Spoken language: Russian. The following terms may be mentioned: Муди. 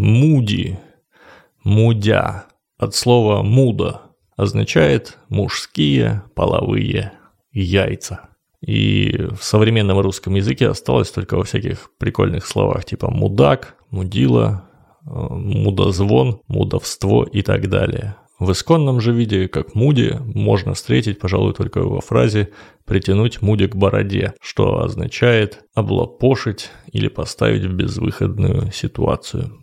Муди, мудя, от слова муда, означает мужские половые яйца. И в современном русском языке осталось только во всяких прикольных словах, типа мудак, мудила, мудозвон, мудовство и так далее. В исконном же виде, как муди, можно встретить, пожалуй, только во фразе «притянуть муди к бороде», что означает «облапошить» или «поставить в безвыходную ситуацию».